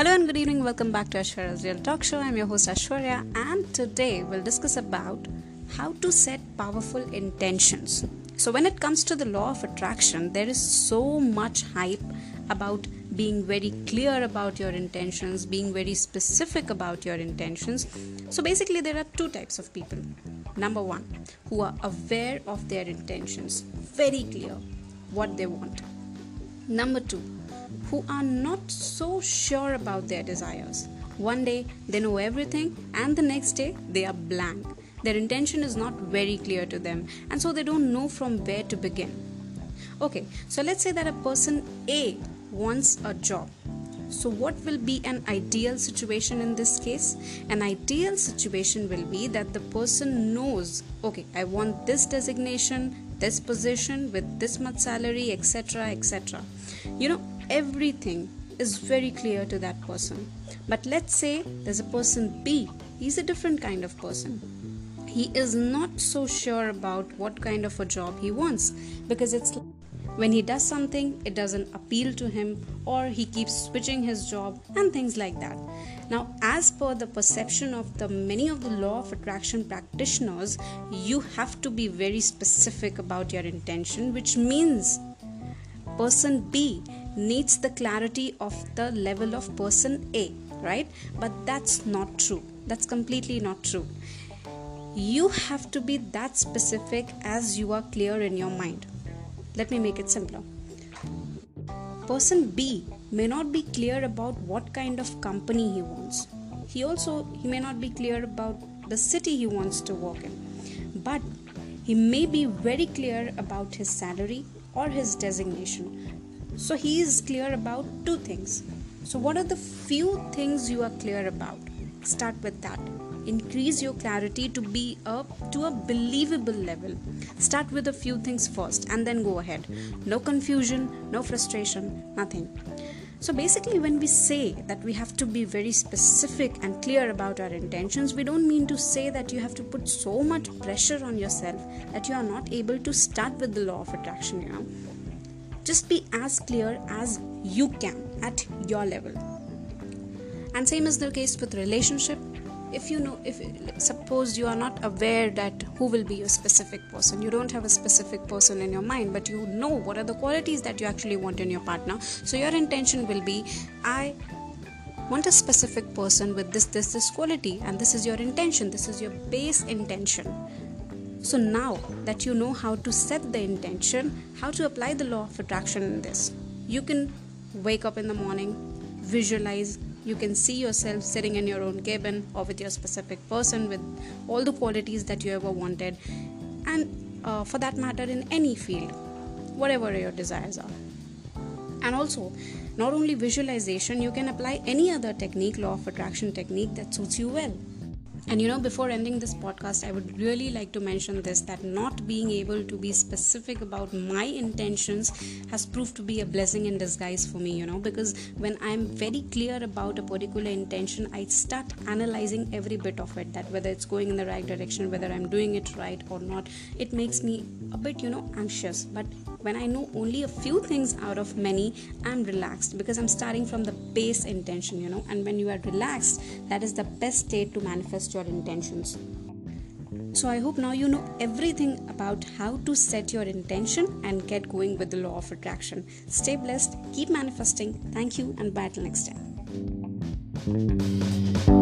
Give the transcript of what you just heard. Hello and good evening. Welcome back to Ashwarya's Real Talk Show. I'm your host Ashwarya, and today we'll discuss about how to set powerful intentions. So when it comes to the law of attraction, there is so much hype about being very clear about your intentions, being very specific about your intentions. So basically there are two types of people. Number one, who are aware of their intentions, very clear what they want. Number two, who are not so sure about their desires. One day they know everything and the next day they are blank. Their intention is not very clear to them, and so they don't know from where to begin. Okay, so let's say that a person A wants a job. So what will be an ideal situation in this case? An ideal situation will be that the person knows, okay, I want this designation, this position with this much salary, etc., etc. Everything is very clear to that person. But let's say there's a person B. He's a different kind of person. He is not so sure about what kind of a job he wants, because it's when he does something, it doesn't appeal to him, or he keeps switching his job and things like that. Now, as per the perception of the many of the law of attraction practitioners, you have to be very specific about your intention, which means person B needs the clarity of the level of person A, right? But that's not true. That's completely not true. You have to be that specific as you are clear in your mind. Let me make it simpler. Person B may not be clear about what kind of company he wants. He may not be clear about the city he wants to work in. But he may be very clear about his salary or his designation. So he is clear about two things. So what are the few things you are clear about? Start with that. Increase your clarity to be up to a believable level. Start with a few things first and then go ahead. No confusion, no frustration, nothing. So basically, when we say that we have to be very specific and clear about our intentions, we don't mean to say that you have to put so much pressure on yourself that you are not able to start with the law of attraction, Just be as clear as you can at your level. And same is the case with relationship. Suppose you are not aware that who will be your specific person, you don't have a specific person in your mind, but you know what are the qualities that you actually want in your partner. So your intention will be, I want a specific person with this quality, and this is your intention. This is your base intention. So now that you know how to set the intention, how to apply the law of attraction in this, you can wake up in the morning, visualize. You can see yourself sitting in your own cabin or with your specific person with all the qualities that you ever wanted, and for that matter in any field, whatever your desires are. And also, not only visualization, you can apply any other technique, law of attraction technique, that suits you well. And before ending this podcast, I would really like to mention this, that not being able to be specific about my intentions has proved to be a blessing in disguise for me, because when I'm very clear about a particular intention, I start analyzing every bit of it, that whether it's going in the right direction, whether I'm doing it right or not. It makes me a bit, anxious. But when I know only a few things out of many, I'm relaxed because I'm starting from the base intention, And when you are relaxed, that is the best state to manifest your intentions. So I hope now you know everything about how to set your intention and get going with the law of attraction. Stay blessed, keep manifesting. Thank you, and bye till next time.